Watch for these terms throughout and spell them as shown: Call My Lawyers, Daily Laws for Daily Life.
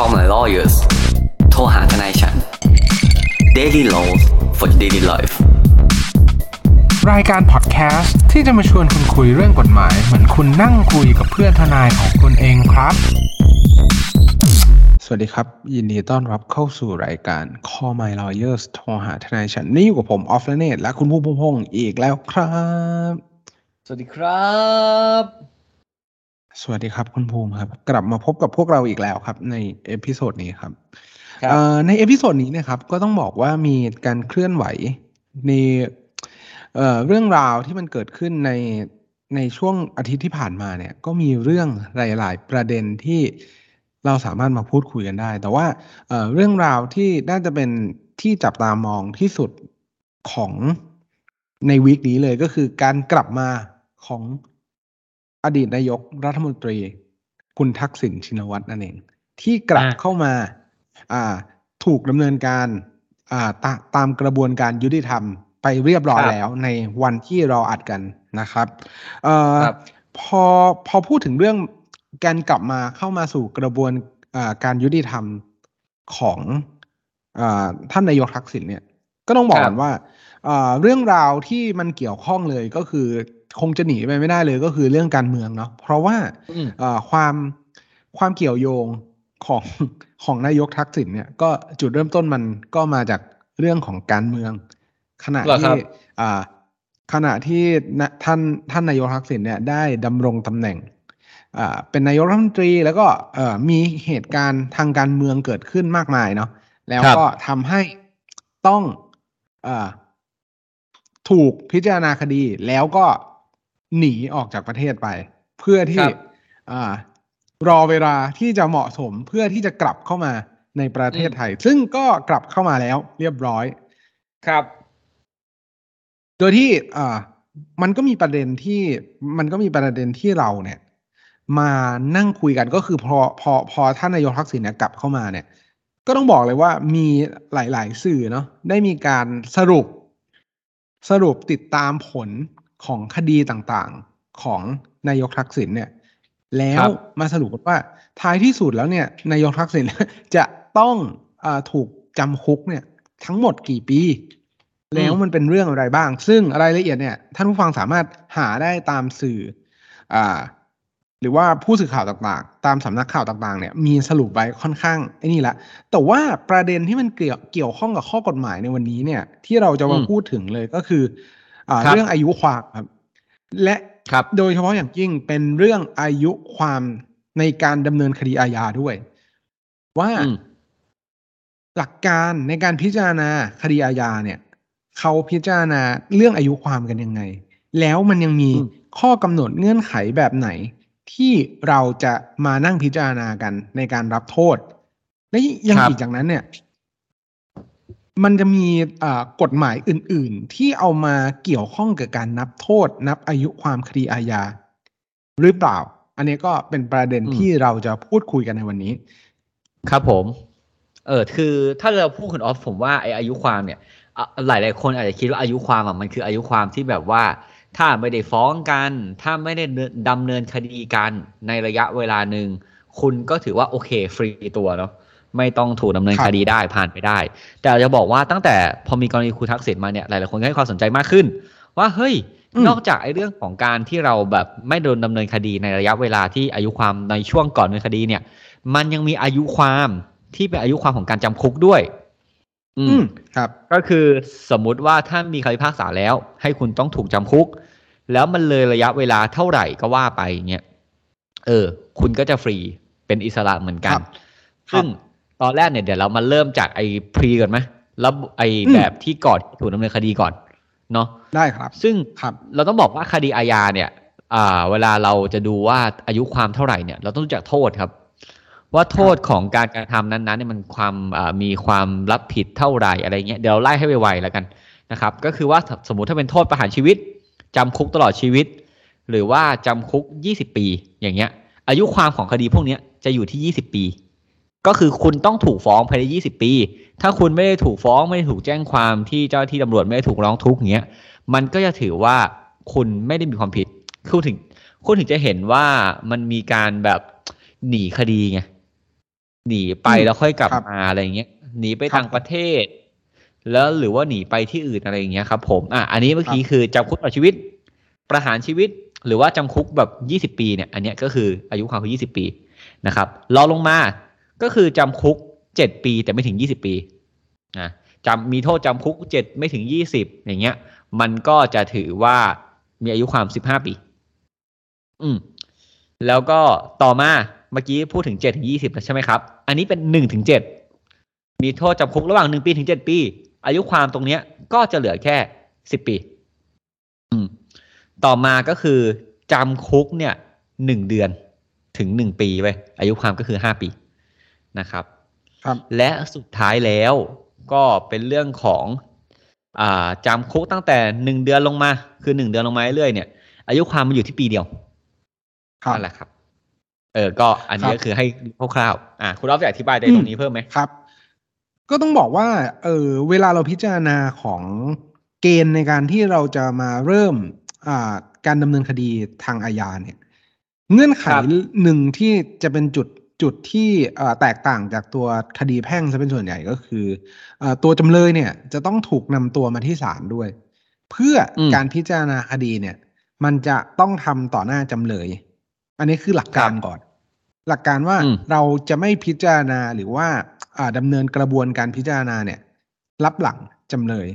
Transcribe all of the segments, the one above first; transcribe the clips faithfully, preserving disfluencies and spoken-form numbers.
Call My Lawyers โทรหาทนายฉัน Daily Laws for Daily Life รายการพอดแคสต์ที่จะมาชวนคุณคุยเรื่องกฎหมายเหมือนคุณนั่งคุยกับเพื่อนทนายของคุณเองครับสวัสดีครับยินดีต้อนรับเข้าสู่รายการ Call My Lawyers โทรหาทนายฉันนี่อยู่กับผมออฟและเนตและคุณผู้พงษ์อีกแล้วครับสวัสดีครับสวัสดีครับคุณภูมิครับกลับมาพบกับพวกเราอีกแล้วครับในเอพิโซดนี้ครับในเอพิโซดนี้นะครับก็ต้องบอกว่ามีการเคลื่อนไหวในเอ่อเรื่องราวที่มันเกิดขึ้นในในช่วงอาทิตย์ที่ผ่านมาเนี่ยก็มีเรื่องหลายๆประเด็นที่เราสามารถมาพูดคุยกันได้แต่ว่า เอ่อ เรื่องราวที่น่าจะเป็นที่จับตามองที่สุดของในวีคนี้เลยก็คือการกลับมาของอดีตนายกรัฐมนตรีคุณทักษิณชินวัตรนั่นเองที่กลับเข้ามาอ่าถูกดำเนินการอ่า ต, ตามกระบวนการยุติธรรมไปเรียบร้อยแล้วในวันที่เราอัดกันนะครับเอ่อพอพอพูดถึงเรื่องการกลับมาเข้ามาสู่กระบวนการยุติธรรมของท่านนายกทักษิณเนี่ยก็ต้องบอกก่อนว่าเรื่องราวที่มันเกี่ยวข้องเลยก็คือคงจะหนีไปไม่ได้เลยก็คือเรื่องการเมืองเนาะเพราะว่าความความเกี่ยวโยงของของนายกทักษิณเนี่ยก็จุดเริ่มต้นมันก็มาจากเรื่องของการเมืองขณะที่ขณะที่ท่านท่านนายกทักษิณเนี่ยได้ดำรงตำแหน่งเป็นนายกรัฐมนตรีแล้วก็มีเหตุการณ์ทางการเมืองเกิดขึ้นมากมายเนาะแล้วก็ทำให้ต้องอถูกพิจารณาคดีแล้วก็หนีออกจากประเทศไปเพื่อที่รอเวลาที่จะเหมาะสมเพื่อที่จะกลับเข้ามาในประเทศไทยซึ่งก็กลับเข้ามาแล้วเรียบร้อยครับโดยที่มันก็มีประเด็นที่มันก็มีประเด็นที่เราเนี่ยมานั่งคุยกันก็คือพอพอพอท่านนายกทักษิณเนี่ยกลับเข้ามาเนี่ยก็ต้องบอกเลยว่ามีหลายๆสื่อเนาะได้มีการสรุปสรุปติดตามผลของคดีต่างๆของนายกทักษิณเนี่ยแล้วมาสรุปว่าท้ายที่สุดแล้วเนี่ยนายกทักษิณจะต้องอ่าถูกจำคุกเนี่ยทั้งหมดกี่ปีแล้วมันเป็นเรื่องอะไรบ้างซึ่งรายละเอียดเนี่ยท่านผู้ฟังสามารถหาได้ตามสื่ออ่าหรือว่าผู้สื่อข่าวต่างๆตามสำนักข่าวต่างๆเนี่ยมีสรุปไว้ค่อนข้างไอ้นี่ละแต่ว่าประเด็นที่มันเกี่ยวเกี่ยวข้องกับข้อกฎหมายในวันนี้เนี่ยที่เราจะมาพูดถึงเลยก็คือเรื่องอายุความครับและโดยเฉพาะอย่างยิ่งเป็นเรื่องอายุความในการดำเนินคดีอาญาด้วยว่าหลักการในการพิจารณาคดีอาญาเนี่ยเขาพิจารณาเรื่องอายุความกันยังไงแล้วมันยังมีข้อกำหนดเงื่อนไขแบบไหนที่เราจะมานั่งพิจารณากันในการรับโทษและยังอีกอย่างนั้นเนี่ยมันจะมีกฎหมายอื่นๆที่เอามาเกี่ยวข้องกับการนับโทษนับอายุความคดีอาญาหรือเปล่าอันนี้ก็เป็นประเด็นที่เราจะพูดคุยกันในวันนี้ครับผมเออคือถ้าเราพูดคุณออฟผมว่าไอ้อายุความเนี่ยหลายๆคนอาจจะคิดว่าอายุความอ่ะมันคืออายุความที่แบบว่าถ้าไม่ได้ฟ้องกันถ้าไม่ได้ดำเนินคดีกันในระยะเวลาหนึ่งคุณก็ถือว่าโอเคฟรีตัวเนาะไม่ต้องถูกดำเนินคดีได้ผ่านไปได้แต่จะบอกว่าตั้งแต่พอมีกรณีคุณทักษิณมาเนี่ยหลายๆคนก็ให้ความสนใจมากขึ้นว่าเฮ้ยนอกจากไอ้เรื่องของการที่เราแบบไม่โดนดำเนินคดีในระยะเวลาที่อายุความในช่วงก่อนดำเนินคดีเนี่ยมันยังมีอายุความที่เป็นอายุความของการจำคุกด้วยอืมครับก็คือสมมุติว่าถ้ามีคำพิพากษาแล้วให้คุณต้องถูกจำคุกแล้วมันเลยระยะเวลาเท่าไหร่ก็ว่าไปเงี้ยเออคุณก็จะฟรีเป็นอิสระเหมือนกันซึ่งตอนแรกเนี่ยเดี๋ยวเรามาเริ่มจากไอ้พรีก่อนไหมแล้วไอ้แบบที่ก่อนถูกดำเนินคดีก่อนเนาะได้ครับซึ่งเราต้องบอกว่าคดีอาญาเนี่ยอ่าเวลาเราจะดูว่าอายุความเท่าไหร่เนี่ยเราต้องรู้จักโทษครับว่าโทษของการกระทำนั้นๆเนี่ยมันความมีความรับผิดเท่าไหร่อะไรเงี้ยเดี๋ยวไล่ให้ไวๆแล้วกันนะครับก็คือว่าสมมุติถ้าเป็นโทษประหารชีวิตจำคุกตลอดชีวิตหรือว่าจำคุกยี่สิบปีอย่างเงี้ยอายุความของคดีพวกนี้จะอยู่ที่ยี่สิบปีก็คือคุณต้องถูกฟ้องภายในยี่สิบปีถ้าคุณไม่ได้ถูกฟ้องไม่ได้ถูกแจ้งความที่เจ้าหน้าที่ตำรวจไม่ได้ถูกร้องทุกข์อย่างเงี้ยมันก็จะถือว่าคุณไม่ได้มีความผิดคุณถึงคุณถึงจะเห็นว่ามันมีการแบบหนีคดีไง หนีไปแล้วค่อยกลับมาอะไรอย่างเงี้ยหนีไปต่างประเทศแล้วหรือว่าหนีไปที่อื่นอะไรอย่างเงี้ยครับผมอ่ะอันนี้เมื่อกี้คือจำคุกตลอดชีวิตประหารชีวิตหรือว่าจำคุกแบบยี่สิบปีเนี่ยอันเนี้ยก็คืออายุความคือยี่สิบปีนะครับรอลงมาก็คือจำคุกเจ็ดปีแต่ไม่ถึงยี่สิบปีนะจำมีโทษจำคุกเจ็ดไม่ถึงยี่สิบอย่างเงี้ยมันก็จะถือว่ามีอายุความสิบห้าปีอืมแล้วก็ต่อมาเมื่อกี้พูดถึงเจ็ดถึงยี่สิบแล้วใช่ไหมครับอันนี้เป็นหนึ่งถึงเจ็ดมีโทษจำคุกระหว่างหนึ่งปีถึงเจ็ดปีอายุความตรงเนี้ยก็จะเหลือแค่สิบปีอืมต่อมาก็คือจำคุกเนี่ยหนึ่งเดือนถึงหนึ่งปีไปอายุความก็คือห้าปีนะครับครับและสุดท้ายแล้วก็เป็นเรื่องของอ่าจำคุกตั้งแต่หนึ่งเดือนลงมาคือหนึ่งเดือนลงมาเรื่อยๆเนี่ยอายุความมันอยู่ที่ปีเดียวนั่นแหละครับเออก็อันนี้ก็คือให้คร่าวๆอ่าคุณอ๊อฟจะอธิบายในตรงนี้เพิ่มไหมครับก็ต้องบอกว่าเออเวลาเราพิจารณาของเกณฑ์ในการที่เราจะมาเริ่มอ่าการดำเนินคดีทางอาญาเนี่ยเงื่อนไขหนึ่งที่จะเป็นจุดจุดที่แตกต่างจากตัวคดีแพ่งซะเป็นส่วนใหญ่ก็คือตัวจำเลยเนี่ยจะต้องถูกนำตัวมาที่ศาลด้วยเพื่อการพิจารณาคดีเนี่ยมันจะต้องทำต่อหน้าจำเลยอันนี้คือหลักการก่อนหลักการว่าเราจะไม่พิจารณาหรือว่าดำเนินกระบวนการพิจารณาเนี่ยรับหลังจำเลย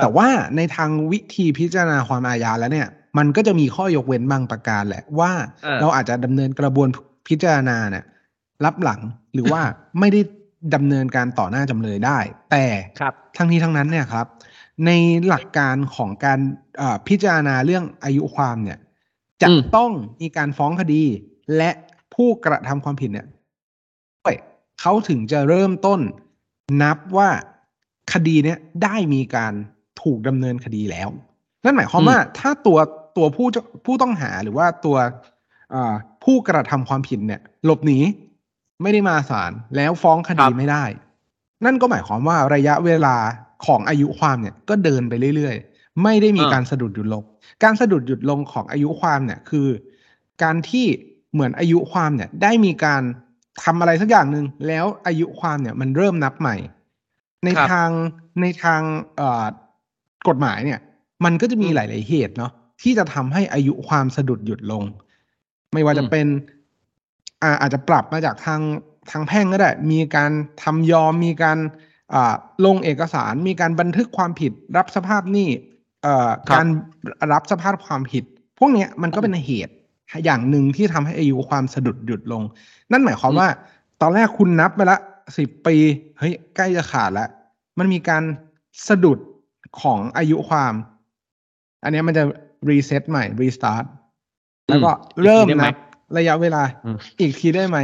แต่ว่าในทางวิธีพิจารณาความอาญาแล้วเนี่ยมันก็จะมีข้อยกเว้นบางประการแหละว่าเราอาจจะดำเนินกระบวนพิจารณาเนี่ยรับหลังหรือว่าไม่ได้ดำเนินการต่อหน้าจำเลยได้แต่ทั้งนี้ทั้งนั้นเนี่ยครับในหลักการของการพิจารณาเรื่องอายุความเนี่ยจะต้องมีการฟ้องคดีและผู้กระทำความผิดเนี่ยเขาถึงจะเริ่มต้นนับว่าคดีเนี้ยได้มีการถูกดำเนินคดีแล้วนั่นหมายความว่าถ้าตัวตัวผู้ผู้ต้องหาหรือว่าตัวผู้กระทำความผิดเนี่ยหลบหนีไม่ได้มาศาลแล้วฟ้องคดีไม่ได้นั่นก็หมายความว่าระยะเวลาของอายุความเนี่ยก็เดินไปเรื่อยๆไม่ได้มีการสะดุดหยุดลงการสะดุดหยุดลงของอายุความเนี่ยคือการที่เหมือนอายุความเนี่ยได้มีการทำอะไรสักอย่างนึงแล้วอายุความเนี่ยมันเริ่มนับใหม่ในทางในทางกฎหมายเนี่ยมันก็จะมีหลายๆเหตุเนาะที่จะทำให้อายุความสะดุดหยุดลงไม่ว่าจะเป็นอ่าอาจจะปรับมาจากทางทางแพ่งก็ได้มีการทำยอมมีการอ่าลงเอกสารมีการบันทึกความผิดรับสภาพหนี้เอ่อการรับสภาพความผิดพวกเนี้ยมันก็เป็นเหตุอย่างหนึ่งที่ทำให้อายุความสะดุดหยุดลงนั่นหมายความว่าตอนแรกคุณนับไปละสิบปีเฮ้ยใกล้จะขาดแล้วมันมีการสะดุดของอายุความอันนี้มันจะรีเซ็ตใหม่รีสตาร์ทแล้วก็เริ่มนับระยะเวลาอีกทีได้ไหม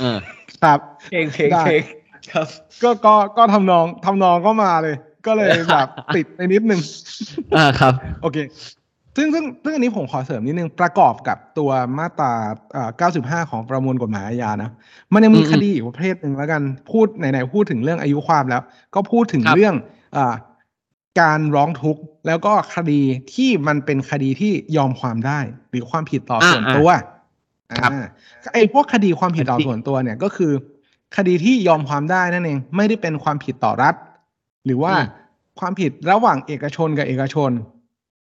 เออครับเก่งๆๆครับก็ก็ก็ทำนองทำนองก็มาเลยก็เลยแบบติดในนิดนึงอ่าครับโอเคซึ่งซึ่งซึ่งอันนี้ผมขอเสริมนิดนึงประกอบกับตัวมาตราเก้าสิบห้าของประมวลกฎหมายอาญานะมันยังมีคดีอีกประเภทนึงแล้วกันพูดไหนๆพูดถึงเรื่องอายุความแล้วก็พูดถึงเรื่องอ่าการร้องทุกข์แล้วก็คดีที่มันเป็นคดีที่ยอมความได้หรือความผิดต่อส่วนตัวครับไอ้พวกคดีความผิดต่อส่วนตัวเนี่ยก็คือคดีที่ยอมความได้นั่นเองไม่ได้เป็นความผิดต่อรัฐหรือว่าความผิดระหว่างเอกชนกับเอกชน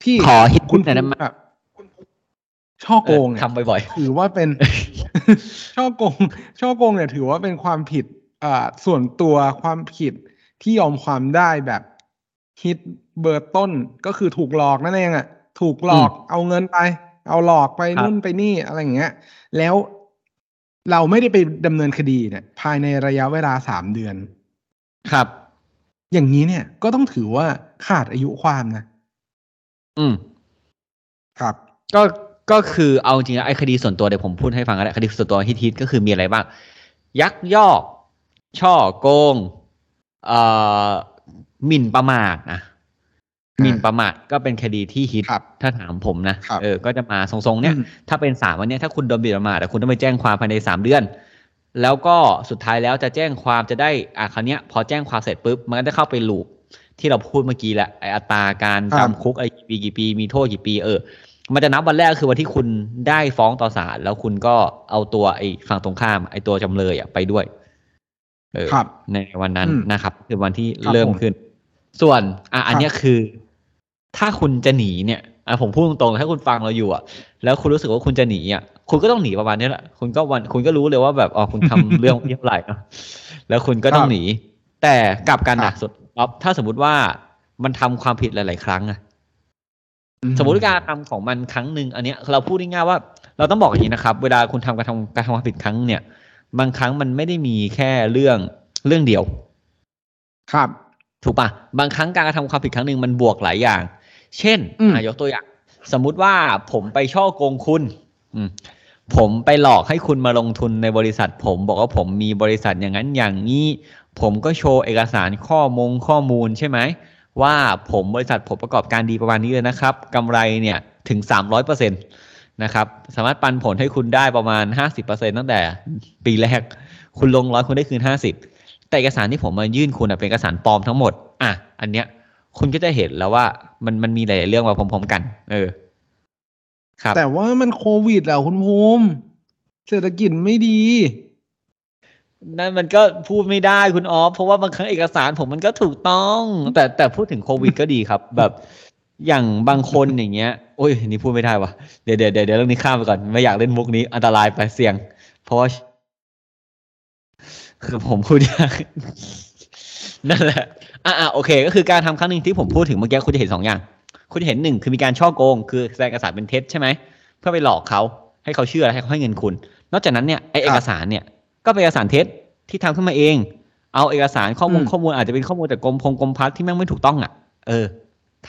ที่ขอฮิตคุณนะแบบช่อโกงทำบ่อยๆถือว่าเป็นช่อโกงช่อโกงเนี่ยถือว่าเป็นความผิดอ่าส่วนตัวความผิดที่ยอมความได้แบบฮิตเบอร์ต้นก็คือถูกหลอกนั่นเองอ่ะถูกหลอกเอาเงินไปเอาหลอกไปนู่นไปนี่อะไรอย่างเงี้ยแล้วเราไม่ได้ไปดำเนินคดีเนี่ยภายในระยะเวลาสามเดือนครับอย่างนี้เนี่ยก็ต้องถือว่าขาดอายุความนะอืมครับก็ก็คือเอาจริงๆไอ้คดีส่วนตัวเดี๋ยวผมพูดให้ฟังก็ได้คดีส่วนตัวฮิตๆก็คือมีอะไรบ้างยักยอกช่อโกงเอ่อหมิ่นประมาทนะหมิ่นประมาทก็เป็นคดีที่ฮิตถ้าถามผมนะเออก็จะมาทรงๆเนี่ยถ้าเป็นสามวันเนี้ยถ้าคุณโดนหมิ่นประมาทคุณต้องไปแจ้งความภายในสามเดือนแล้วก็สุดท้ายแล้วจะแจ้งความจะได้อ่ะคราวเนี้ยพอแจ้งความเสร็จปุ๊บมันก็จะเข้าไปลูปที่เราพูดเมื่อกี้แหละไอ้อัตราการจำคุกไอ้กี่ปีกี่ปีมีโทษกี่ปีเออ มันจะนับวันแรกคือวันที่คุณได้ฟ้องต่อศาลแล้วคุณก็เอาตัวไอ้ฝั่งตรงข้ามไอ้ตัวจำเลยอ่ะไปด้วยเออในวันนั้นนะครับคือวันที่เริ่มขึ้นส่วนอ่ะอันเนี้ยคือถ้าคุณจะหนีเนี่ยอ่ะผมพูดตรงๆถ้าคุณฟังเราอยู่อ่ะแล้วคุณรู้สึกว่าคุณจะหนีอ่ะคุณก็ต้องหนีประมาณนี้แหละคุณก็วันคุณก็รู้เลยว่าแบบอ๋อคุณทำเรื่องเยอะหลายเนาะแล้วคุณก็ต้องหนีแต่กลับกันนะสุดอ๊อฟถ้าสมมุติว่ามันทำความผิดหลายๆครั้งอ่ะสมมุติการทำของมันครั้งนึงอันเนี้ยเราพูดง่ายๆว่าเราต้องบอกอย่างนี้นะครับเวลาคุณทำการทำการทำความผิดครั้งเนี่ยบางครั้งมันไม่ได้มีแค่เรื่องเรื่องเดียวครับถูกป่ะบางครั้งการกระทำความผิดครั้งนึงมันบวกหลายอย่างเช่นยกตัวอย่างสมมุติว่าผมไปฉ้อโกงคุณผมไปหลอกให้คุณมาลงทุนในบริษัทผมบอกว่าผมมีบริษัทอย่างนั้นอย่างนี้ผมก็โชว์เอกสารข้อมงข้อมูลใช่ไหมว่าผมบริษัทผมประกอบการดีประมาณนี้เลยนะครับกำไรเนี่ยถึง สามร้อยเปอร์เซ็นต์ นะครับสามารถปันผลให้คุณได้ประมาณ ห้าสิบเปอร์เซ็นต์ ตั้งแต่ปีแรกคุณลงร้อยคุณได้คืนห้าสิบแต่เอกสารที่ผมมายื่นคุณเป็นเอกสารปลอมทั้งหมดอ่ะอันเนี้ยคุณก็จะเห็นแล้วว่ามันมันมีหลายๆเรื่องมาพร้อมๆกันเออครับแต่ว่ามันโควิดอ่ะคุณภูมิเศรษฐกิจไม่ดีนั่นมันก็พูดไม่ได้คุณออฟเพราะว่าบางครั้งเอกสารผมมันก็ถูกต้องแต่แต่พูดถึงโควิดก็ดีครับแบบอย่างบางคนอย่างเงี้ยโอ้ยนี่พูดไม่ได้ว่ะเดี๋ยวเดี๋ยวเดี๋ยวเรื่องนี้ข้ามไปก่อนไม่อยากเล่นมุกนี้อันตรายไปเสี่ยงเพราะคือผมพูดยากนั่นแหละอ่าโอเคก็คือการทำครั้งนึงที่ผมพูดถึงเมื่อกี้คุณจะเห็นสองอย่างคุณจะเห็นหนึ่งคือมีการฉ้อโกงคือแสดงเอกสารเป็นเท็จใช่ไหมเพื่อไปหลอกเขาให้เขาเชื่อให้เขาให้เงินคุณนอกจากนั้นเนี่ยไอเอกสารเนี่ยก็เป็นเอกสารเท็จที่ทำขึ้นมาเองเอาเอกสารข้อมูลข้อมูลอาจจะเป็นข้อมูลจากกรมพงกรมพัฒน์ที่แม่งไม่ถูกต้องอ่ะเออ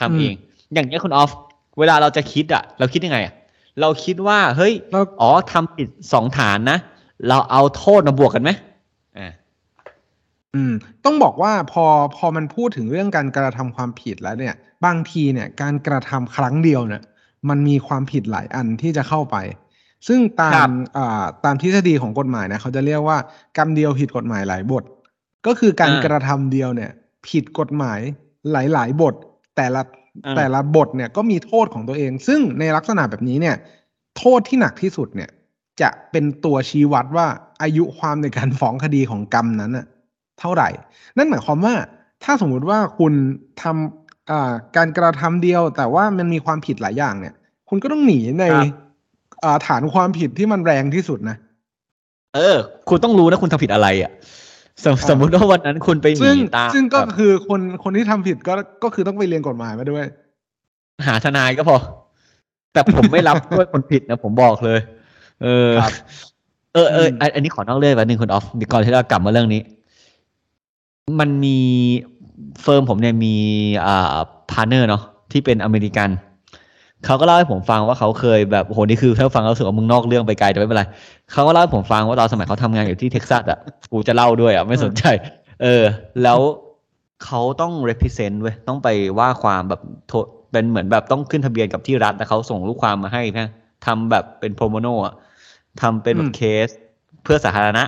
ทำเองอย่างเงี้ยคุณออฟเวลาเราจะคิดอ่ะเราคิดยังไงอ่ะเราคิดว่าเฮ้ยอ๋อทำผิดสองฐานนะเราเอาโทษมาบวกกันไหมอ่าอืมต้องบอกว่าพอพอมันพูดถึงเรื่องการกระทำความผิดแล้วเนี่ยบางทีเนี่ยการกระทำครั้งเดียวเนี่ยมันมีความผิดหลายอันที่จะเข้าไปซึ่งตามตามทฤษฎีของกฎหมายนะเขาจะเรียกว่ากรรมเดียวผิดกฎหมายหลายบทก็คือการกระทำเดียวเนี่ยผิดกฎหมายหลายๆบทแต่ละแต่ละบทเนี่ยก็มีโทษของตัวเองซึ่งในลักษณะแบบนี้เนี่ยโทษที่หนักที่สุดเนี่ยจะเป็นตัวชี้วัดว่าอายุความในการฟ้องคดีของกรรมนั้นน่ะเท่าไหร่นั่นหมายความว่าถ้าสมมุติว่าคุณทำการกระทำเดียวแต่ว่ามันมีความผิดหลายอย่างเนี่ยคุณก็ต้องหนีในฐานความผิดที่มันแรงที่สุดนะเออคุณต้องรู้นะคุณทำผิดอะไรอ่ะสมสมมุติว่าวันนั้นคุณไปหนีตามซึ่งก็คือคนคนที่ทำผิดก็ก็คือต้องไปเรียนกฎหมายมาด้วยหาทนายก็พอแต่ผมไม่รับด้วยคนผิดนะผมบอกเลยเออเออเอออันนี้ขอนอกเรื่องแป๊บนึงคุณออฟก่อนที่เรากลับมาเรื่องนี้มันมีเฟิร์มผมเนี่ยมีอ่าพาร์ทเนอร์เนาะที่เป็นอเมริกันเขาก็เล่าให้ผมฟังว่าเขาเคยแบบโหนี่คือถ้าฟังแล้วรู้สึกว่ามึงนอกเรื่องไปไกลแต่ไม่เป็นไรเขาก็เล่าให้ผมฟังว่าตอนสมัยเขาทำงานอยู่ที่เท็กซัสอ่ะกูจะเล่าด้วยอ่ะไม่สนใจเออแล้วเขาต้อง represent เว้ยต้องไปว่าความแบบเป็นเหมือนแบบต้องขึ้นทะเบียนกับที่รัฐนะเขาส่งลูกความมาให้นะทำแบบเป็นโปรโมโนอ่ะทำเป็นแบบเคสเพื่อสาธารณะ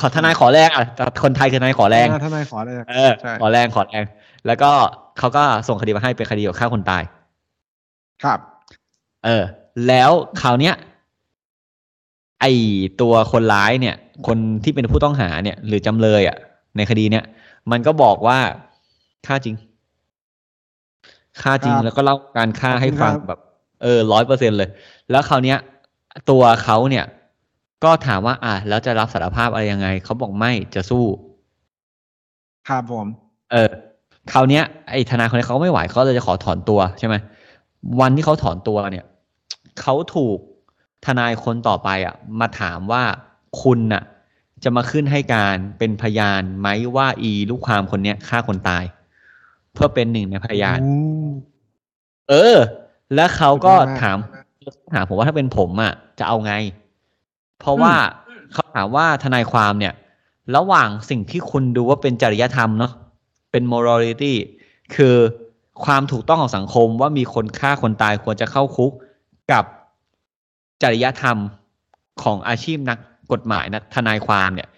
ขอทนายขอแรงอ่ะคนไทยคือทนายขอแรงทนายขอแรงเออขอแรงขอแรงแล้วก็เขาก็ส่งคดีมาให้เป็นคดีเกี่ยวกับฆ่าคนตายครับเออแล้วคราวเนี้ยไอตัวคนร้ายเนี่ยคนที่เป็นผู้ต้องหาเนี่ยหรือจำเลยอ่ะในคดีเนี้ยมันก็บอกว่าฆ่าจริงฆ่าจริงแล้วก็เล่าการฆ่าให้ฟังแบบเออ ร้อยเปอร์เซ็นต์ เลยแล้วคราวเนี้ยตัวเขาเนี่ยก็ถามว่าอ่ะแล้วจะรับสารภาพอะไรยังไงเขาบอกไม่จะสู้ครับผมเออคราวเนี้ยไอ้ทนายคนนี้เขาไม่ไหวเขาเลยจะขอถอนตัวใช่ไหมวันที่เขาถอนตัวเนี่ยเขาถูกทนายคนต่อไปอ่ะมาถามว่าคุณน่ะจะมาขึ้นให้การเป็นพยานไหมว่าอีลูกความคนเนี้ยฆ่าคนตายเพื่อเป็นหนึ่งในพยานเออแล้วเขาก็ถามถามผมว่าถ้าเป็นผมอ่ะจะเอาไงเพราะว่าเขาถามว่าทนายความเนี่ยระหว่างสิ่งที่คุณดูว่าเป็นจริยธรรมเนาะเป็น morality คือความถูกต้องของสังคมว่ามีคนฆ่าคนตายควรจะเข้าคุกกับจริยธรรมของอาชีพนักกฎหมายนะทนายความเนี่ย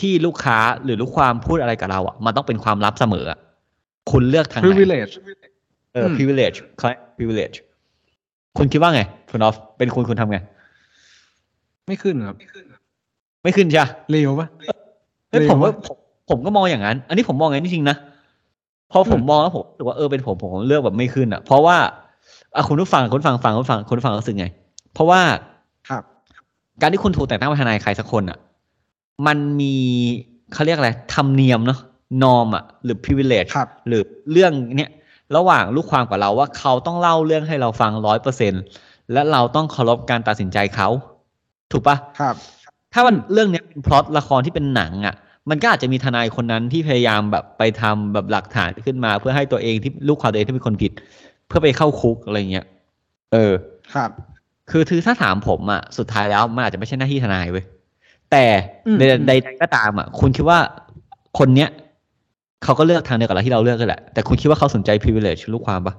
ที่ลูกค้าหรือลูกความพูดอะไรกับเราอ่ะมันต้องเป็นความลับเสมอคุณเลือกทางไหน privilege เออ privilege privilege คุณคิดว่าไงคุณออฟเป็นคุณคุณทำไงไม่ขึ้นครับไม่ขึ้นใช่เร็วปะเฮ้ยผมว่าผมก็มองอย่างนั้นอันนี้ผมมองอย่างนี้จริงนะพอผมมองแล้วผมถือว่าเออเป็นผมผมเลือกแบบไม่ขึ้นอ่ะเพราะว่าอ่ะคุณผู้ฟังคุณฟังฟังคุณฟังคุณฟังรู้สึกไงเพราะว่าครับการที่คุณถูกแต่งตั้งเป็นทนายใครสักคนอ่ะมันมีเขาเรียกอะไรธรรมเนียมเนาะนอมอ่ะหรือ privilege หรือเรื่องเนี้ยระหว่างลูกความกับเราว่าเขาต้องเล่าเรื่องให้เราฟัง ร้อยเปอร์เซ็นต์ และเราต้องเคารพการตัดสินใจเขาถูกป่ะครับถ้ามันเรื่องนี้เป็นพล็อตละครที่เป็นหนังอ่ะมันก็อาจจะมีทนายคนนั้นที่พยายามแบบไปทำแบบหลักฐานขึ้นมาเพื่อให้ตัวเองที่ลูกความตัวเองที่เป็นคนผิดเพื่อไปเข้าคุกอะไรเงี้ยเออครับคือถือถ้าถามผมอ่ะสุดท้ายแล้วมันอาจจะไม่ใช่หน้าที่ทนายเว้ยแต่ใดๆก็ตามอ่ะคุณคิดว่าคนเนี้ยเขาก็เลือกทางเดียวกับเราที่เราเลือกกันแหละแต่คุณคิดว่าเขาสนใจ privilege ลูกความปะ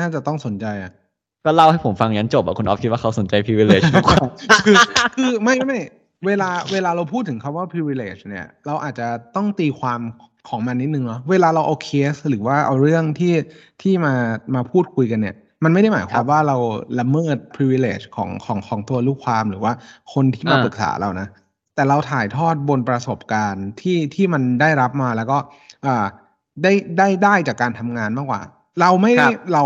น่าจะต้องสนใจอ่ะก็เล่าให้ผมฟังยันจบอ่ะคุณออฟคิดว่าเขาสนใจ privilege ลูกความคือคือไม่ไม่เวลาเวลาเราพูดถึงคำว่า privilege เนี่ยเราอาจจะต้องตีความของมันนิดนึงเนาะเวลาเราเอาเคสหรือว่าเอาเรื่องที่ที่มามาพูดคุยกันเนี่ยมันไม่ได้หมายความว่าเราละเมิด privilege ของของของตัวลูกความหรือว่าคนที่มาปรึกษาเรานะแต่เราถ่ายทอดบนประสบการณ์ที่ที่มันได้รับมาแล้วก็อ่าได้ได้ได้จากการทำงานมากกว่าเราไม่เรา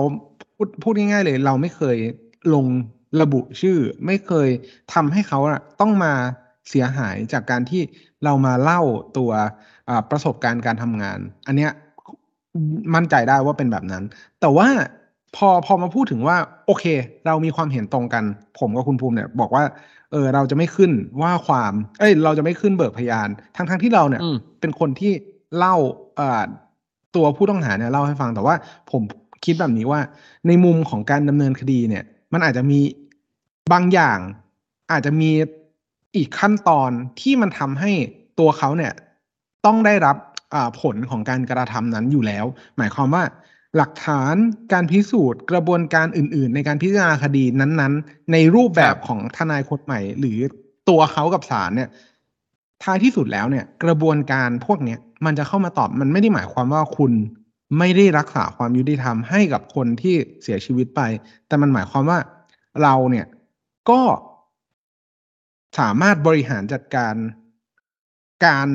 พูดพูดง่ายๆเลยเราไม่เคยลงระบุชื่อไม่เคยทำให้เขาต้องมาเสียหายจากการที่เรามาเล่าตัวอ่าประสบการณ์การทำงานอันเนี้ยมั่นใจได้ว่าเป็นแบบนั้นแต่ว่าพอพอมาพูดถึงว่าโอเคเรามีความเห็นตรงกันผมกับคุณภูมิเนี่ยบอกว่าเออเราจะไม่ขึ้นว่าความเอ้ยเราจะไม่ขึ้นเบิกพยานทั้งทั้งที่เราเนี่ยเป็นคนที่เล่าเอ่อตัวผู้ต้องหาเนี่ยเล่าให้ฟังแต่ว่าผมคิดแบบนี้ว่าในมุมของการดำเนินคดีเนี่ยมันอาจจะมีบางอย่างอาจจะมีอีกขั้นตอนที่มันทำให้ตัวเขาเนี่ยต้องได้รับผลของการกระทำนั้นอยู่แล้วหมายความว่าหลักฐานการพิสูจน์กระบวนการอื่นๆในการพิจารณาคดีนั้นๆในรูปแบบของทนายคนใหม่หรือตัวเขากับศาลเนี่ยท้ายที่สุดแล้วเนี่ยกระบวนการพวกเนี้ยมันจะเข้ามาตอบมันไม่ได้หมายความว่าคุณไม่ได้รักษาความยุติธรรมให้กับคนที่เสียชีวิตไปแต่มันหมายความว่าเราเนี่ยก็สามารถบริหารจัดการการ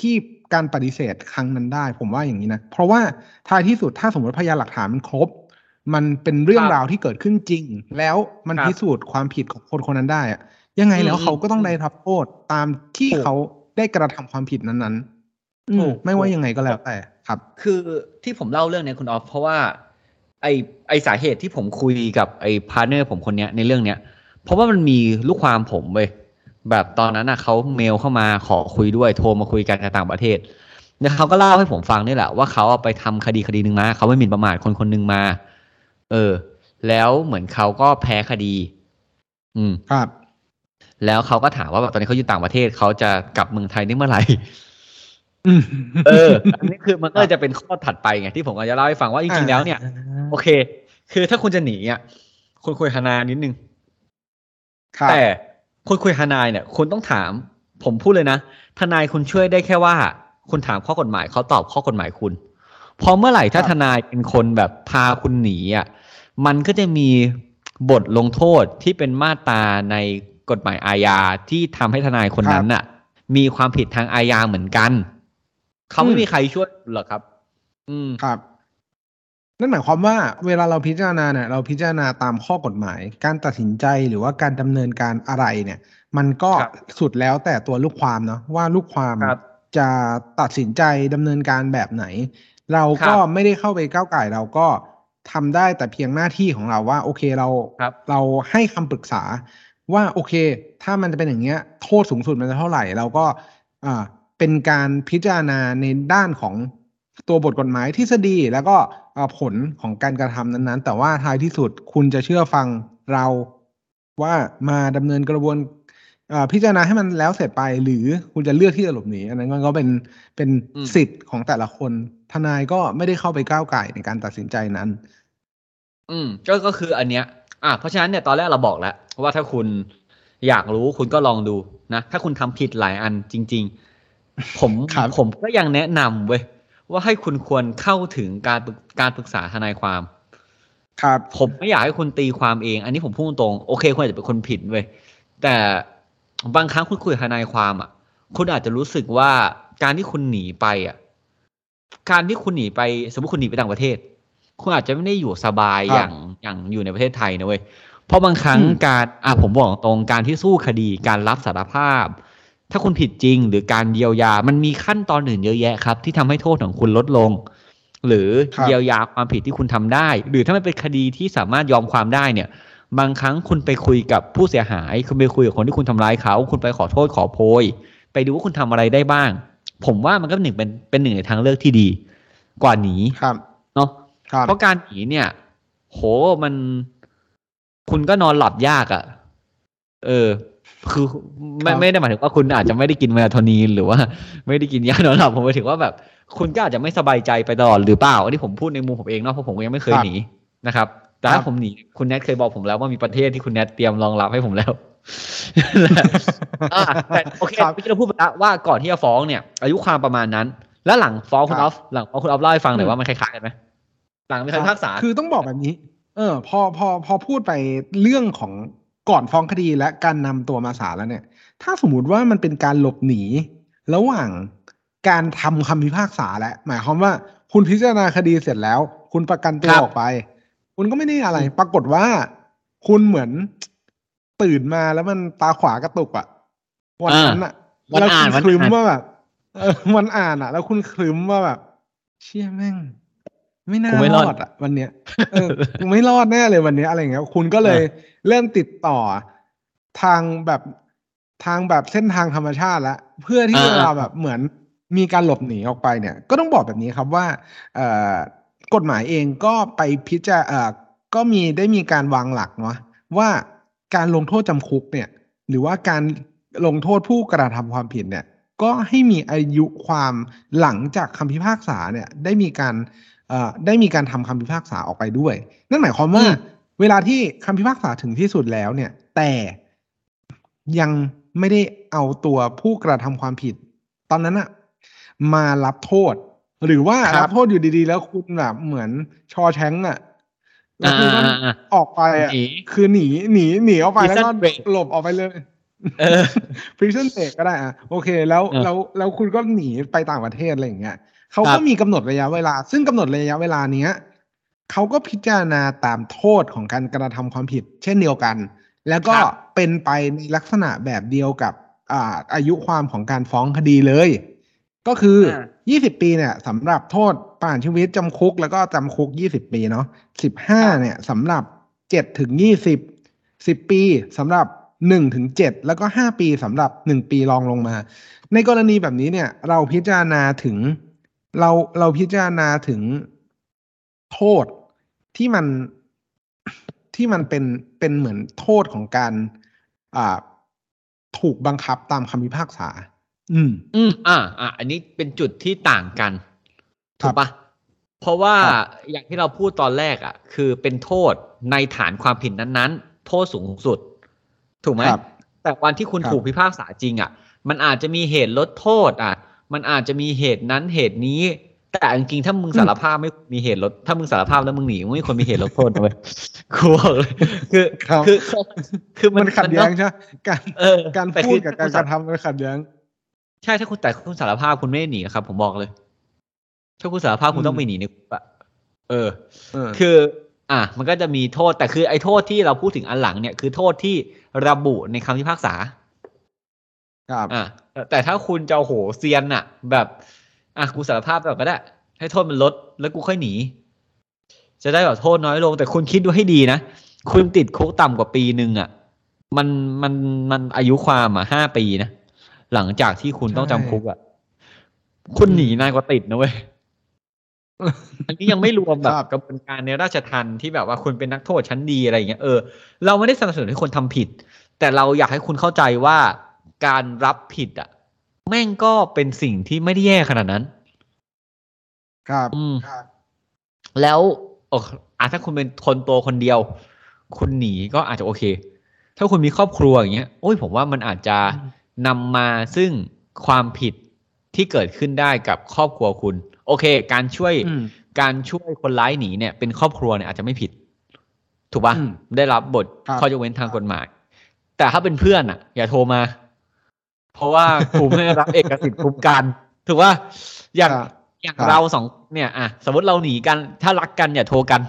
ที่การปฏิเสธครั้งนั้นได้ผมว่าอย่างนี้นะเพราะว่าท้ายที่สุดถ้าสมมติพยานหลักฐานมันครบมันเป็นเรื่องราวที่เกิดขึ้นจริงแล้วมันพิสูจน์ความผิดของคนคนนั้นได้อะยังไงแล้วเขาก็ต้องได้รับโทษตามที่เขาได้กระทำความผิดนั้นๆไม่ว่ายังไงก็แล้วแต่ครับคือที่ผมเล่าเรื่องนี้คุณออฟเพราะว่าไอไอสาเหตุที่ผมคุยกับไอพาร์ทเนอร์ผมคนเนี้ยในเรื่องเนี้ยเพราะว่ามันมีลูกความผมเว้ยแบบตอนนั้นน่ะเขาเมลเข้ามาขอคุยด้วยโทรมาคุยกันในต่างประเทศแล้วเขาก็เล่าให้ผมฟังนี่แหละว่าเขาไปทำคดีคดีนึงมาเขาไม่หมิ่นประมาทคนคนนึงมาเออแล้วเหมือนเขาก็แพ้คดีอืมครับแล้วเขาก็ถามว่าแบบตอนนี้เขาอยู่ต่างประเทศเขาจะกลับเมืองไทยนี่เมื่อไหร่เอออันนี้คือมันก็จะเป็นข้อถัดไปไงที่ผมจะเล่าให้ฟังว่าจริงๆแล้วเนี่ยโอเคคือถ้าคุณจะหนีอ่ะคุณคุยฮานานนิดนึงแต่คุณคุยทนายเนี่ยคุณต้องถามผมพูดเลยนะทนายคุณช่วยได้แค่ว่าคุณถามข้อกฎหมายเขาตอบข้อกฎหมายคุณพอเมื่อไหร่ถ้าทนายเป็นคนแบบพาคุณหนีอ่ะมันก็จะมีบทลงโทษที่เป็นมาตราในกฎหมายอาญาที่ทำให้ทนายคนนั้นน่ะมีความผิดทางอาญาเหมือนกันเขาไม่มีใครช่วยหรอกครับอืมครับนั่นหมายความว่าเวลาเราพิจารณาเนี่ยเราพิจารณาตามข้อกฎหมายการตัดสินใจหรือว่าการดำเนินการอะไรเนี่ยมันก็สุดแล้วแต่ตัวลูกความเนาะว่าลูกความจะตัดสินใจดำเนินการแบบไหนเราก็ไม่ได้เข้าไปก้าวก่ายเราก็ทำได้แต่เพียงหน้าที่ของเราว่าโอเคเราเราให้คำปรึกษาว่าโอเคถ้ามันจะเป็นอย่างเงี้ยโทษสูงสุดมันจะเท่าไหร่เราก็อ่าเป็นการพิจารณาในด้านของตัวบทกฎหมายทฤษฎีแล้วก็ผลของการกระทำนั้นๆแต่ว่าท้ายที่สุดคุณจะเชื่อฟังเราว่ามาดำเนินกระบวนการพิจารณาให้มันแล้วเสร็จไปหรือคุณจะเลือกที่จะหลบหนีอันนั้นก็เป็นเป็นสิทธิ์ของแต่ละคนทนายก็ไม่ได้เข้าไปก้าวก่ายในการตัดสินใจนั้นอืมก็ก็คืออันเนี้ยอ่ะเพราะฉะนั้นเนี่ยตอนแรกเราบอกแล้วว่าถ้าคุณอยากรู้คุณก็ลองดูนะถ้าคุณทำผิดหลายอันจริงๆผมผมก็ยังแนะนำเว้ยว่าให้คุณควรเข้าถึงการการปรึกษาทนายความ ครับผมไม่อยากให้คุณตีความเองอันนี้ผมพูดตรงๆโอเคคุณอาจจะเป็นคนผิดเว้ยแต่บางครั้งคุณคุยกับทนายความอ่ะคุณอาจจะรู้สึกว่าการที่คุณหนีไปอ่ะการที่คุณหนีไปสมมติคุณหนีไปต่างประเทศคุณอาจจะไม่ได้อยู่สบายอย่างอย่างอยู่ในประเทศไทยนะเว้ยเพราะบางครั้งการอ่ะผมบอกตรงการที่สู้คดีการรับสารภาพถ้าคุณผิดจริงหรือการเยียวยามันมีขั้นตอนอื่นเยอะแยะครับที่ทำให้โทษของคุณลดลงหรือเยียวยาความผิดที่คุณทำได้หรือถ้ามันเป็นคดีที่สามารถยอมความได้เนี่ยบางครั้งคุณไปคุยกับผู้เสียหายคุณไปคุยกับคนที่คุณทำร้ายเขาคุณไปขอโทษขอโพยไปดูว่าคุณทำอะไรได้บ้างผมว่ามันก็หนึ่งเป็นเป็นหนึ่งในทางเลือกที่ดีกว่าหนีเนาะเพราะการหนีเนี่ยโหมันคุณก็นอนหลับยากอ่ะเออคือไม่ไม่ได้หมายถึงว่าคุณอาจจะไม่ได้กินเมลาโทนินหรือว่าไม่ได้กินยานอนหลับผมหมายถึงว่าแบบคุณก็อาจจะไม่สบายใจไปตลอดหรือเปล่าอันนี้ผมพูดในมุมผมเองเนาะเพราะผมยังไม่เคยหนีนะครับแต่ถ้าผมหนีคุณแนทเคยบอกผมแล้วว่ามีประเทศที่คุณแนทเตรียมรองรับให้ผมแล้วแต่โอเคพี่จะพูดไปแล้วว่าก่อนที่จะฟ้องเนี่ยอายุความประมาณนั้นแล้วหลังฟ้องคุณออฟหลังฟ้องคุณออฟเล่าให้ฟังหน่อยว่ามันคล้ายๆกันไหมหลังมีคำพิพากษาคือต้องบอกแบบนี้เออพอพอพอพูดไปเรื่องของก่อนฟ้องคดีและการนำตัวมาศาลแล้วเนี่ยถ้าสมมติว่ามันเป็นการหลบหนีระหว่างการทำคำพิพากษาและหมายความว่าคุณพิจารณาคดีเสร็จแล้วคุณประกันตัวออกไปคุณก็ไม่ได้อะไรปรากฏว่าคุณเหมือนตื่นมาแล้วมันตาขวากระตุกอ่ะวันนั้นอ่ะแล้วคุณคลึ้มว่าแบบวันอ่านอ่ะแล้วคุณคลึ้มว่าแบบเชี่ยแม่งไม่น่ารอดอ่ะวันเนี้ยเออไม่รอดแน่เลยวันนี้อะไรอย่างเงี้ยคุณก็เลยเริ่มติดต่อทางแบบทางแบบเส้นทางธรรมชาติละเพื่อที่เราแบบเหมือนมีการหลบหนีออกไปเนี่ยก็ต้องบอกแบบนี้ครับว่าเอ่อกฎหมายเองก็ไปพิจารณาเอ่อก็มีได้มีการวางหลักเนาะว่าการลงโทษจำคุกเนี่ยหรือว่าการลงโทษผู้กระทำความผิดเนี่ยก็ให้มีอายุความหลังจากคำพิพากษาเนี่ยได้มีการได้มีการทำคำพิพากษาออกไปด้วยนั่นหมายความว่าเวลาที่คำพิพากษาถึงที่สุดแล้วเนี่ยแต่ยังไม่ได้เอาตัวผู้กระทำความผิดตอนนั้นอะมารับโทษหรือว่ารับโทษอยู่ดีๆแล้วคุณแบบเหมือนชอแชงก์อะแล้วคุณก็ออกไปอะคือหนีหนีหนีออกไปแล้วก็หลบออกไปเลยprison break ก็ได้อะโอเคแล้วแล้วแล้วคุณก็หนีไปต่างประเทศอะไรอย่างเงี้ยเขาก็มีกำหนดระยะเวลาซึ่งกำหนดระยะเวลาเนี้ยเขาก็พิจารณาตามโทษของการกระทำความผิดเช่นเดียวกันแล้วก็เป็นไปในลักษณะแบบเดียวกับอ่าอายุความของการฟ้องคดีเลยก็คือยี่สิบปีเนี่ยสำหรับโทษประหารชีวิตจำคุกแล้วก็จำคุกยี่สิบปีเนาะสิบห้าเนี่ยสำหรับเจ็ดถึงยี่สิบ สิบปีสำหรับหนึ่งถึงเจ็ดแล้วก็ห้าปีสำหรับหนึ่งปีรองลงมาในกรณีแบบนี้เนี่ยเราพิจารณาถึงเราเราพิจารณาถึงโทษที่มันที่มันเป็นเป็นเหมือนโทษของการอ่าถูกบังคับตามคำพิพากษาอืมอืมอ่าอ่าอันนี้เป็นจุดที่ต่างกันถูกปะเพราะว่าอย่างที่เราพูดตอนแรกอ่ะคือเป็นโทษในฐานความผิดนั้นๆโทษสูงสุดถูกไหมแต่วันที่คุณถูกพิพากษาจริงอ่ะมันอาจจะมีเหตุลดโทษอ่ะมันอาจจะมีเหตุนั้นเหตุนี้แต่จริงๆถ้ามึงสารภาพไม่มีเหตุลดถ้ามึงสารภาพแล้วมึงหนีมึงไม่ควรมีเหตุลดโทษเลยกูบอกเลยคือคือคือมันขัดแย้งใช่การการพูดกับการกระทำมันขัดแย้งใช่ถ้าคุณแต่คุณสารภาพคุณไม่หนีครับผมบอกเลยถ้าคุณสารภาพคุณต้องไม่หนีเนี่ยเออคืออ่ะมันก็จะมีโทษแต่คือไอ้โทษที่เราพูดถึงอันหลังเนี่ยคือโทษที่ระบุในคำพิพากษาครับอ่ะแต่ถ้าคุณจะโหเซียนน่ะแบบอ่ะกูสารภาพแบบก็ได้ให้โทษมันลดแล้วกูค่อยหนีจะได้แบบโทษน้อยลงแต่คุณคิดดูให้ดีนะคุณติดคุกต่ำกว่าปีนึงอ่ะมันมันมันอายุความอ่ะห้าปีนะหลังจากที่คุณต้องจำคุกอ่ะคุณหนีนานกว่าติดนะเว้ยอันนี้ยังไม่รวมแบบกระบวนการในราชทัณฑ์ที่แบบว่าคุณเป็นนักโทษชั้นดีอะไรอย่างเงี้ยเออเราไม่ได้สนับสนุนให้คนทำผิดแต่เราอยากให้คุณเข้าใจว่าการรับผิดอ่ะแม่งก็เป็นสิ่งที่ไม่ได้แย่ขนาดนั้นครับครับแล้วโอ้อาถ้าคุณเป็นคนโตคนเดียวคุณหนีก็อาจจะโอเคถ้าคุณมีครอบครัวอย่างเงี้ยโอ้ยผมว่ามันอาจจะนำมาซึ่งความผิดที่เกิดขึ้นได้กับครอบครัวคุณโอเคการช่วยการช่วยคนร้ายหนีเนี่ยเป็นครอบครัวเนี่ยอาจจะไม่ผิด ถูกป่ะได้รับบทข้อยกเว้นทางกฎหมายแต่ถ้าเป็นเพื่อนอ่ะอย่าโทรมาเพราะว่ากูไม่รับเอกสิทธิ์คุ้มกันถูกป่ะอย่างอย่างเราสองเนี่ยอ่ะสมมติเราหนีกันถ้ารักกันอย่าโทรกัน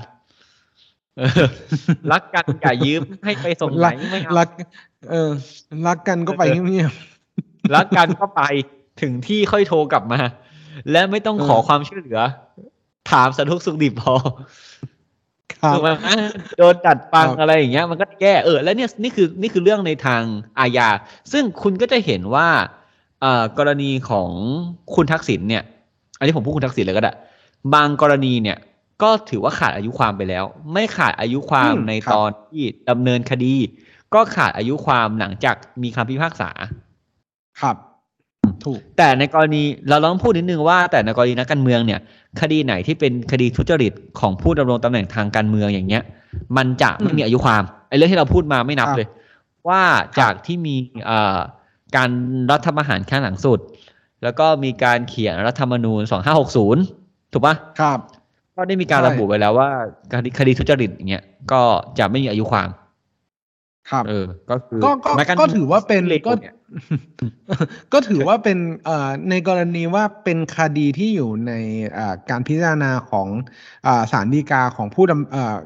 รักกันอย่ายืมให้ไปส่งไหนไม่เอารักเออรักกันก็ไปเงียบๆรักกันก็ไปถึงที่ค่อยโทรกลับมาและไม่ต้องขอความช่วยเหลือถามสะทุกสุขดิบพอถูกไหมโดนตัดปังอะไรอย่างเงี้ยมันก็แก้เออแล้วเนี่ยนี่คือนี่คือเรื่องในทางอาญาซึ่งคุณก็จะเห็นว่าเอ่อกรณีของคุณทักษิณเนี่ยอันนี้ผมพูดคุณทักษิณเลยก็ได้บางกรณีเนี่ยก็ถือว่าขาดอายุความไปแล้วไม่ขาดอายุความในตอนที่ดำเนินคดีก็ขาดอายุความหลังจากมีคำพิพากษาครับถูกแต่ในกรณีเราลองพูดนิดนึงว่าแต่ในกรณีนักการเมืองเนี่ยคดีไหนที่เป็นคดีทุจริตของผู้ดำรงตำแหน่งทางการเมืองอย่างเงี้ยมันจะไม่มีอายุความไอ้เรื่องที่เราพูดมาไม่นับเลยว่าจากที่มีการรัฐประหารครั้งหลังสุดแล้วก็มีการเขียนรัฐธรรมนูญสองห้าหกศูนย์ถูกป่ะครับก็ได้มีการระบุไว้แล้วว่าคดีคดีทุจริตอย่างเงี้ยก็จะไม่มีอายุความครับเออก็คือก็ถือว่าเป็นก็ก็ถือว่าเป็นเอ่อในกรณีว่าเป็นคดีที่อยู่ในอ่าการพิจารณาของอ่าศาลฎีกาของผู้ดำเอ่อ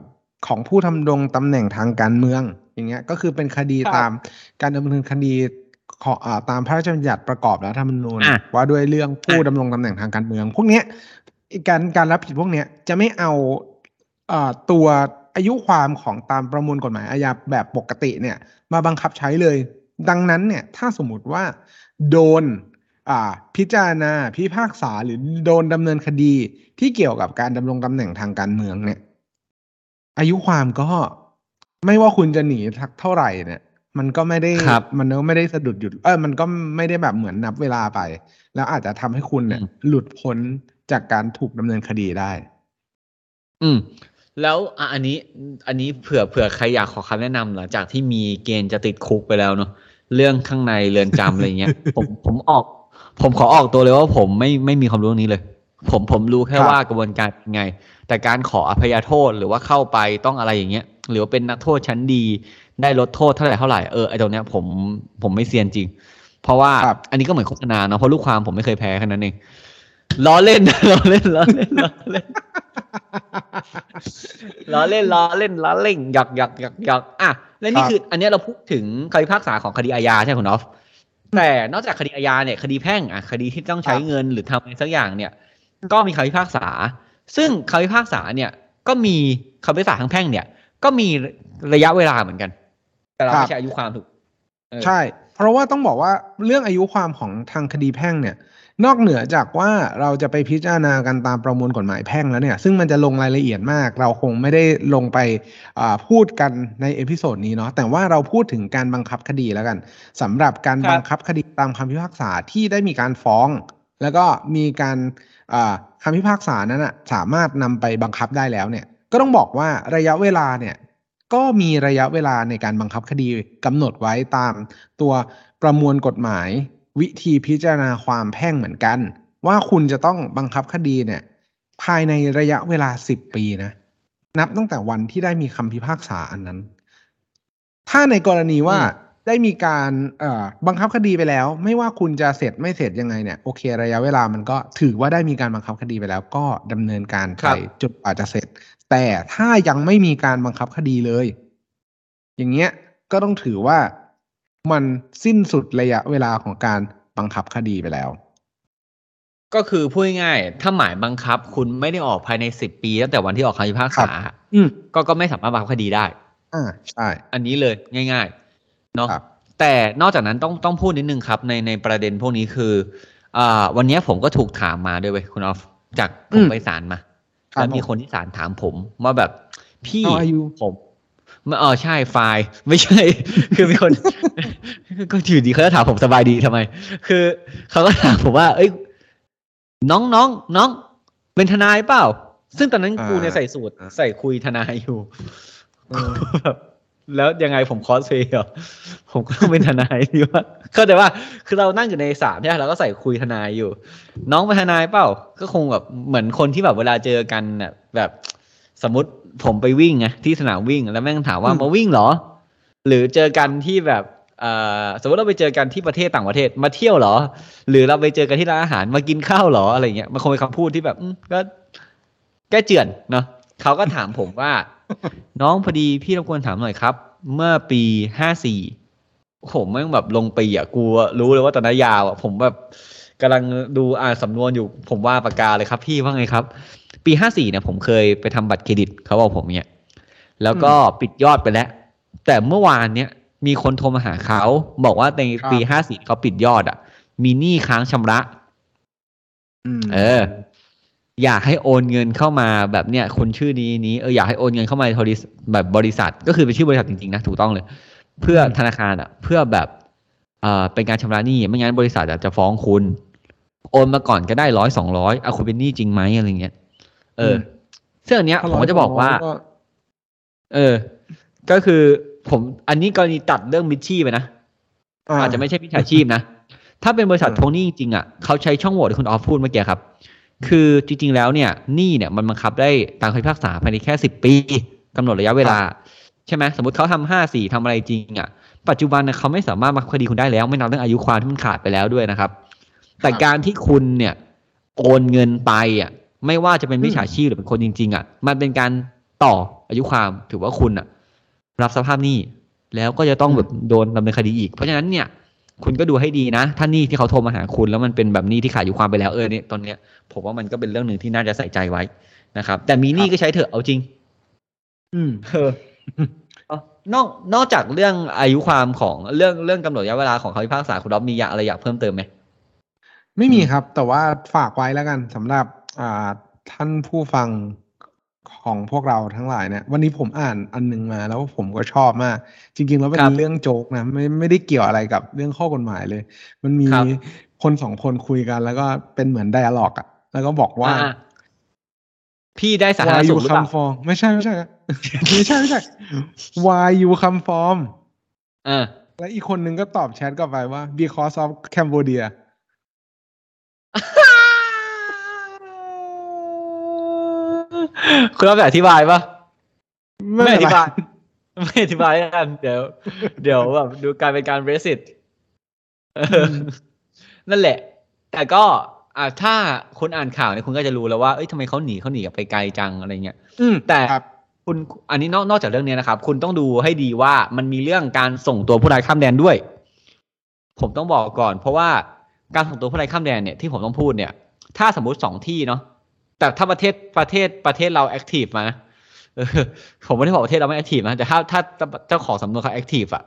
ของผู้ดำรงตำแหน่งทางการเมืองอย่างเงี้ยก็คือเป็นคดีตามการดำเนินคดีของอ่าตามพระราชบัญญัติประกอบรัฐธรรมนูญว่าด้วยเรื่องผู้ดำรงตำแหน่งทางการเมืองพวกเนี้ยการการรับผิดพวกเนี้ยจะไม่เอาอ่าตัวอายุความของตามประมวลกฎหมายอาญาแบบปกติเนี่ยมาบังคับใช้เลยดังนั้นเนี่ยถ้าสมมุติว่าโดนอ่าพิจารณาพิพากษาหรือโดนดำเนินคดีที่เกี่ยวกับการดำรงตำแหน่งทางการเมืองเนี่ยอายุความก็ไม่ว่าคุณจะหนีทักเท่าไหร่เนี่ยมันก็ไม่ได้มันก็ไม่ได้สะดุดหยุดเออมันก็ไม่ได้แบบเหมือนนับเวลาไปแล้วอาจจะทำให้คุณเนี่ยหลุดพ้นจากการถูกดำเนินคดีได้อืมแล้วอันนี้อันนี้เผื่อเผื่อใครอยากขอคำแนะนำหลังจากที่มีเกณฑ์จะติดคุกไปแล้วเนาะเรื่องข้างในเรือนจำอะไรเงี้ย ผมผมออกผมขอออกตัวเลยว่าผมไม่ไม่มีความรู้นี้เลยผมผมรู้แค่ว่ากระบวนการเป็นไงแต่การขออภัยโทษหรือว่าเข้าไปต้องอะไรอย่างเงี้ยหรือว่าเป็นนักโทษชั้นดีได้ลดโทษเท่าไหร่เท่าไหร่เออไอตรงเนี้ยผมผมไม่เซียนจริงเพราะว่าอันนี้ก็เหมือนโฆษณาเนาะเพราะลูกความผมไม่เคยแพ้แค่นั้นเองล้อเล่นล้อเล่นล้อเล่นล้อเล่นล้อเล่นล้อเล่นล้อเล่นหยอกหยอกหยอกหยอกอ่ะและนี่คืออันนี้เราพูดถึงคดีพิพากษาของคดีอาญาใช่ไหมคุณอ๊อฟแต่นอกจากคดีอาญาเนี่ยคดีแพ่งอ่ะคดีที่ต้องใช้เงินหรือทำอะไรสักอย่างเนี่ยก็มีคดีพิพากษาซึ่งคดีพิพากษาเนี่ยก็มีคดีพิพากษาทางแพ่งเนี่ยก็มีระยะเวลาเหมือนกันแต่เราไม่ใช่อายุความถูกใช่เพราะว่าต้องบอกว่าเรื่องอายุความของทางคดีแพ่งเนี่ยนอกเหนือจากว่าเราจะไปพิจารณากันตามประมวลกฎหมายแพ่งแล้วเนี่ยซึ่งมันจะลงรายละเอียดมากเราคงไม่ได้ลงไปพูดกันในเอพิโซดนี้เนาะแต่ว่าเราพูดถึงการบังคับคดีแล้วกันสำหรับการบังคับคดีตามคำพิพากษาที่ได้มีการฟ้องแล้วก็มีการคำพิพากษานั้นนะสามารถนำไปบังคับได้แล้วเนี่ยก็ต้องบอกว่าระยะเวลาเนี่ยก็มีระยะเวลาในการบังคับคดีกำหนดไว้ตามตัวประมวลกฎหมายวิธีพิจารณาความแพ่งเหมือนกันว่าคุณจะต้องบังคับคดีเนี่ยภายในระยะเวลาสิบปีนะนับตั้งแต่วันที่ได้มีคำพิพากษาอันนั้นถ้าในกรณีว่าได้มีการเอ่อบังคับคดีไปแล้วไม่ว่าคุณจะเสร็จไม่เสร็จยังไงเนี่ยโอเคระยะเวลามันก็ถือว่าได้มีการบังคับคดีไปแล้วก็ดำเนินการไปจนกว่าจะเสร็จแต่ถ้ายังไม่มีการบังคับคดีเลยอย่างเงี้ยก็ต้องถือว่ามันสิ้นสุดระยะเวลาของการบังคับคดีไปแล้วก็คือพูดง่ายๆถ้าหมายบังคับคุณไม่ได้ออกภายในสิบปีตั้งแต่วันที่ออกคำพิพากษาก็ก็ไม่สามารถบังคับคดีได้อ่าใช่อันนี้เลยง่ายๆเนาะแต่นอกจากนั้นต้องต้องพูดนิดนึงครับในในประเด็นพวกนี้คืออ่าวันนี้ผมก็ถูกถามมาด้วยเว้ยคุณออฟจากผมไปศาลมาแล้วมีคนที่ศาลถามผมว่าแบบพี่ผมไม่อ๋อใช่ไฟล์ไม่ใช่คือมีคนก็อยู่ดีเขาถามผมสบายดีทำไมคือเขาก็ถามผมว่าเอ้ยน้องน้องน้องเป็นทนายเปล่าซึ่งตอนนั้นกูเนี่ยใส่สูตรใส่คุยทนายอยู่แบบแล้วยังไงผมคอสเพลย์เหรอผมก็ต้องเป็นทนายดีวะเข้าใจว่าคือเรานั่งอยู่ในสามใช่ไหมเราก็ใส่คุยทนายอยู่น้องเป็นทนายเปล่าก็คงแบบเหมือนคนที่แบบเวลาเจอกันแบบสมมติ ผมไปวิ่งไงที่สนามวิ่งแล้วแม่งถามว่ามาวิ่งเหรอหรือเจอกันที่แบบเอ่อสมมติเราไปเจอกันที่ประเทศต่างประเทศมาเที่ยวเหรอหรือเราไปเจอกันที่ร้านอาหารมากินข้าวเหรออะไรเงี้ยมันคงเป็นคำพูดที่แบบก็แก้เจือนเนาะเขาก็ถามผมว่า น้องพอดีพี่รบกวนถามหน่อยครับเมื่อปีห้าสี่ผมแม่งแบบลงปีอ่ะกลัวรู้เลยว่าตอนนั้นยาวอ่ะผมแบบกำลังดูอ่านสำนวนอยู่ผมว่าปากกาเลยครับพี่ว่าไงครับปีห้าสี่เนี่ยผมเคยไปทำบัตรเครดิตเขาบอกผมเนี่ยแล้วก็ปิดยอดไปแล้วแต่เมื่อวานเนี่ยมีคนโทรมาหาเขาบอกว่าในปีห้าสี่เขาปิดยอดอ่ะมีหนี้ค้างชำระเอออยากให้โอนเงินเข้ามาแบบเนี้ยคนชื่อนี้นี้เอออยากให้โอนเงินเข้ามาแบบบริษัทก็คือเป็นชื่อบริษัทจริงๆนะถูกต้องเลยเพื่อธนาคารอ่ะเพื่อแบบเออเป็นการชำระหนี้ไม่งั้นบริษัทจะฟ้องคุณโอนมาก่อนก็ได้ร้อยสองร้อยเอาคุณเป็นหนี้จริงไหมอะไรเงี้ยเออซึ่งอันเนี้ยผมก็จะบอกว่าเออก็คือผมอันนี้กรณีตัดเรื่องมิชชี่ไปนะอาจจะไม่ใช่มิจฉาชีพนะถ้าเป็นบริษัททวงหนี้จริงๆอ่ะเขาใช้ช่องโหว่ที่คุณออฟพูดเมื่อกี้ครับคือจริงๆแล้วเนี่ยหนี้เนี่ยมันบังคับได้ตามคำพิพากษาภายในแค่สิบปีกำหนดระยะเวลาใช่ไหมสมมติเขาทำห้าสี่ทำอะไรจริงอ่ะปัจจุบันเนี่ยเขาไม่สามารถบังคับคดีคุณได้แล้วไม่นับเรื่องอายุความที่มันขาดไปแล้วด้วยนะครับแต่การที่คุณเนี่ยโอนเงินไปอ่ะไม่ว่าจะเป็นมิจฉาชีพหรือเป็นคนจริงๆอ่ะมันเป็นการต่ออายุความถือว่าคุณอ่ะรับสภาพหนี้แล้วก็จะต้องแบบโดนดำเนินคดีอีกเพราะฉะนั้นเนี่ยคุณก็ดูให้ดีนะถ้าหนี้ที่เขาโทรมาหาคุณแล้วมันเป็นแบบหนี้ที่ขาดอายุความไปแล้วเออเนี่ยตอนเนี้ยผมว่ามันก็เป็นเรื่องนึงที่น่าจะใส่ใจไว้นะครับแต่มีหนี้ก็ใช้เถอะเอาจริงอืมเออนอกนอกจากเรื่องอายุความของเรื่องเรื่องกำหนดระยะเวลาของคำพิพากษาคุณดอมมีอะไรอยากเพิ่มเติมไหมไม่มีครับแต่ว่าฝากไว้แล้วกันสำหรับท่านผู้ฟังของพวกเราทั้งหลายเนี่ยวันนี้ผมอ่านอันนึงมาแล้วผมก็ชอบมากจริงๆแล้วเป็นเรื่องโจ๊กนะไม่ไม่ได้เกี่ยวอะไรกับเรื่องข้อกฎหมายเลยมันมีคนสองคนคุยกันแล้วก็เป็นเหมือนไดอะล็อกอ่ะแล้วก็บอกว่าพี่ได้สาธารณสุขหรือเปล่าไม่ใช่ไม่ใช่ไม่ใช่ไม่ใช่ why you come from เออแล้วอีกคนนึงก็ตอบแชทกลับไปว่า because of Cambodiaคุณรับจะอธิบายปะไม่อธิบายไม่อธิบายกันเดี๋ยวเดี๋ยวแบบดูการเป็นการเรสิตนั่นแหละแต่ก็อ่าถ้าคุณอ่านข่าวเนี่ยคุณก็จะรู้แล้วว่าเอ้ยทำไมเขาหนีเขาหนีไปไกลจังอะไรเงี้ยแต่คุณอันนี้นอกนอกจากเรื่องนี้นะครับคุณต้องดูให้ดีว่ามันมีเรื่องการส่งตัวผู้ร้ายข้ามแดนด้วยผมต้องบอกก่อนเพราะว่าการส่งตัวผู้ร้ายข้ามแดนเนี่ยที่ผมต้องพูดเนี่ยถ้าสมมติสองที่เนาะแต่ถ้าประเทศประเทศประเทศเราแอคทีฟมานะผมไม่ได้บอกประเทศเราไม่แอคทีฟนะแต่ถ้าถ้าเจ้าของสำนวนเขาแอคทีฟอะ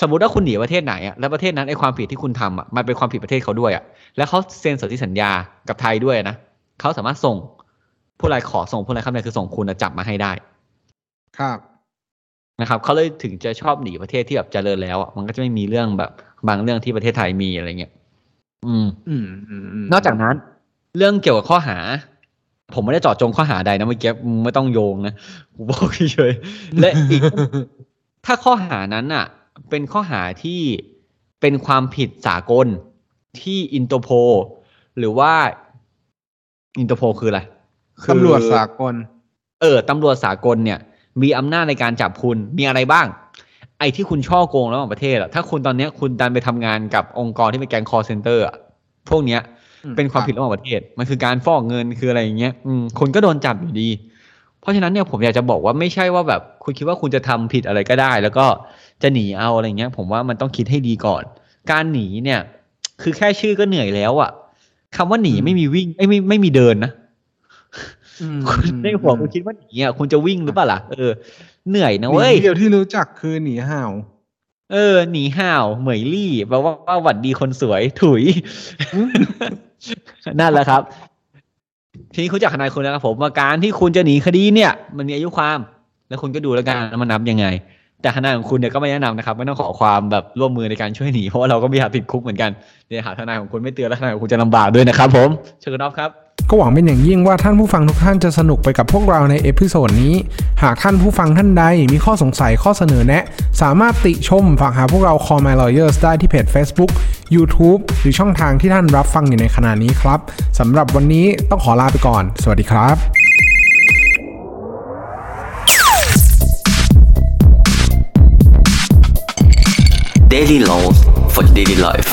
สมมุติว่าคุณหนีประเทศไหนอะแล้วประเทศนั้นไอ้ความผิดที่คุณทำอะมันเป็นความผิดประเทศเขาด้วยอะแล้วเขาเซ็นสนธิสัญญากับไทยด้วยนะเขาสามารถส่งผู้ร้ายขอส่งผู้ร้ายข้ามแดนคือส่งคุณจับมาให้ได้ครับนะครับเขาเลยถึงจะชอบหนีประเทศที่แบบเจริญแล้วอะมันก็จะไม่มีเรื่องแบบบางเรื่องที่ประเทศไทยมีอะไรเงี้ยอืมอืมอืมนอกจากนั้นเรื่องเกี่ยวกับข้อหาผมไม่ได้เจาะจงข้อหาใดนะเมื่อกี้ไม่ต้องโยงนะกูบอกเฉยๆและอีกถ้าข้อหานั้นน่ะเป็นข้อหาที่เป็นความผิดสากลที่อินเตอร์โพลหรือว่าอินเตอร์โพลคืออะไรตำรวจสากลเออตำรวจสากลเนี่ยมีอำนาจในการจับคุณมีอะไรบ้างไอ้ที่คุณช่อโกงระหว่างประเทศอ่ะถ้าคุณตอนนี้คุณดันไปทำงานกับองค์กรที่เป็นแก๊งคอลเซ็นเตอร์อ่ะพวกเนี้ยเป็นความผิดระหว่างประเทศมันคือการฟอกเงินคืออะไรอย่างเงี้ยคนก็โดนจับอยู่ดีเพราะฉะนั้นเนี่ยผมอยากจะบอกว่าไม่ใช่ว่าแบบคุณคิดว่าคุณจะทำผิดอะไรก็ได้แล้วก็จะหนีเอาอะไรเงี้ยผมว่ามันต้องคิดให้ดีก่อนการหนีเนี่ยคือแค่ชื่อก็เหนื่อยแล้วอ่ะคำว่าหนีไม่มีวิ่งไอ้ไม่ไม่มีเดินนะในหัวคุณคิดว่าหนีอ่ะคุณจะวิ่งหรือเปล่าล่ะเออเหนื่อยนะเว้ยเดียวที่รู้จักคือหนีห่าวเออหนีห่าวเหมยลี่แปลว่าว่าหวัดดีคนสวยถุยนั่นแหละครับทีนี้คุณจากทนายคุณนะครับผมว่าการที่คุณจะหนีคดีเนี่ยมันมีอายุความแล้วคุณก็ดูแล้วกันมันนับยังไงแต่ทนายของคุณเนี่ยก็ไม่แนะนำนะครับไม่ต้องขอความแบบร่วมมือในการช่วยหนีเพราะว่าเราก็มีหาติดคุกเหมือนกันเนี่ยหาทนายของคุณไม่เตือนแล้วทนายของคุณจะลำบากด้วยนะครับผมเชิญคุณอ๊อฟครับก็หวังเป็นอย่างยิ่งว่าท่านผู้ฟังทุกท่านจะสนุกไปกับพวกเราในเอพิโซดนี้หากท่านผู้ฟังท่านใดมีข้อสงสัยข้อเสนอแนะสามารถติชมฝากหาพวกเรา Call My Lawyers ได้ที่เพจ Facebook YouTube หรือช่องทางที่ท่านรับฟังอยู่ในขณะนี้ครับสำหรับวันนี้ต้องขอลาไปก่อนสวัสดีครับ Daily Laws for Daily Life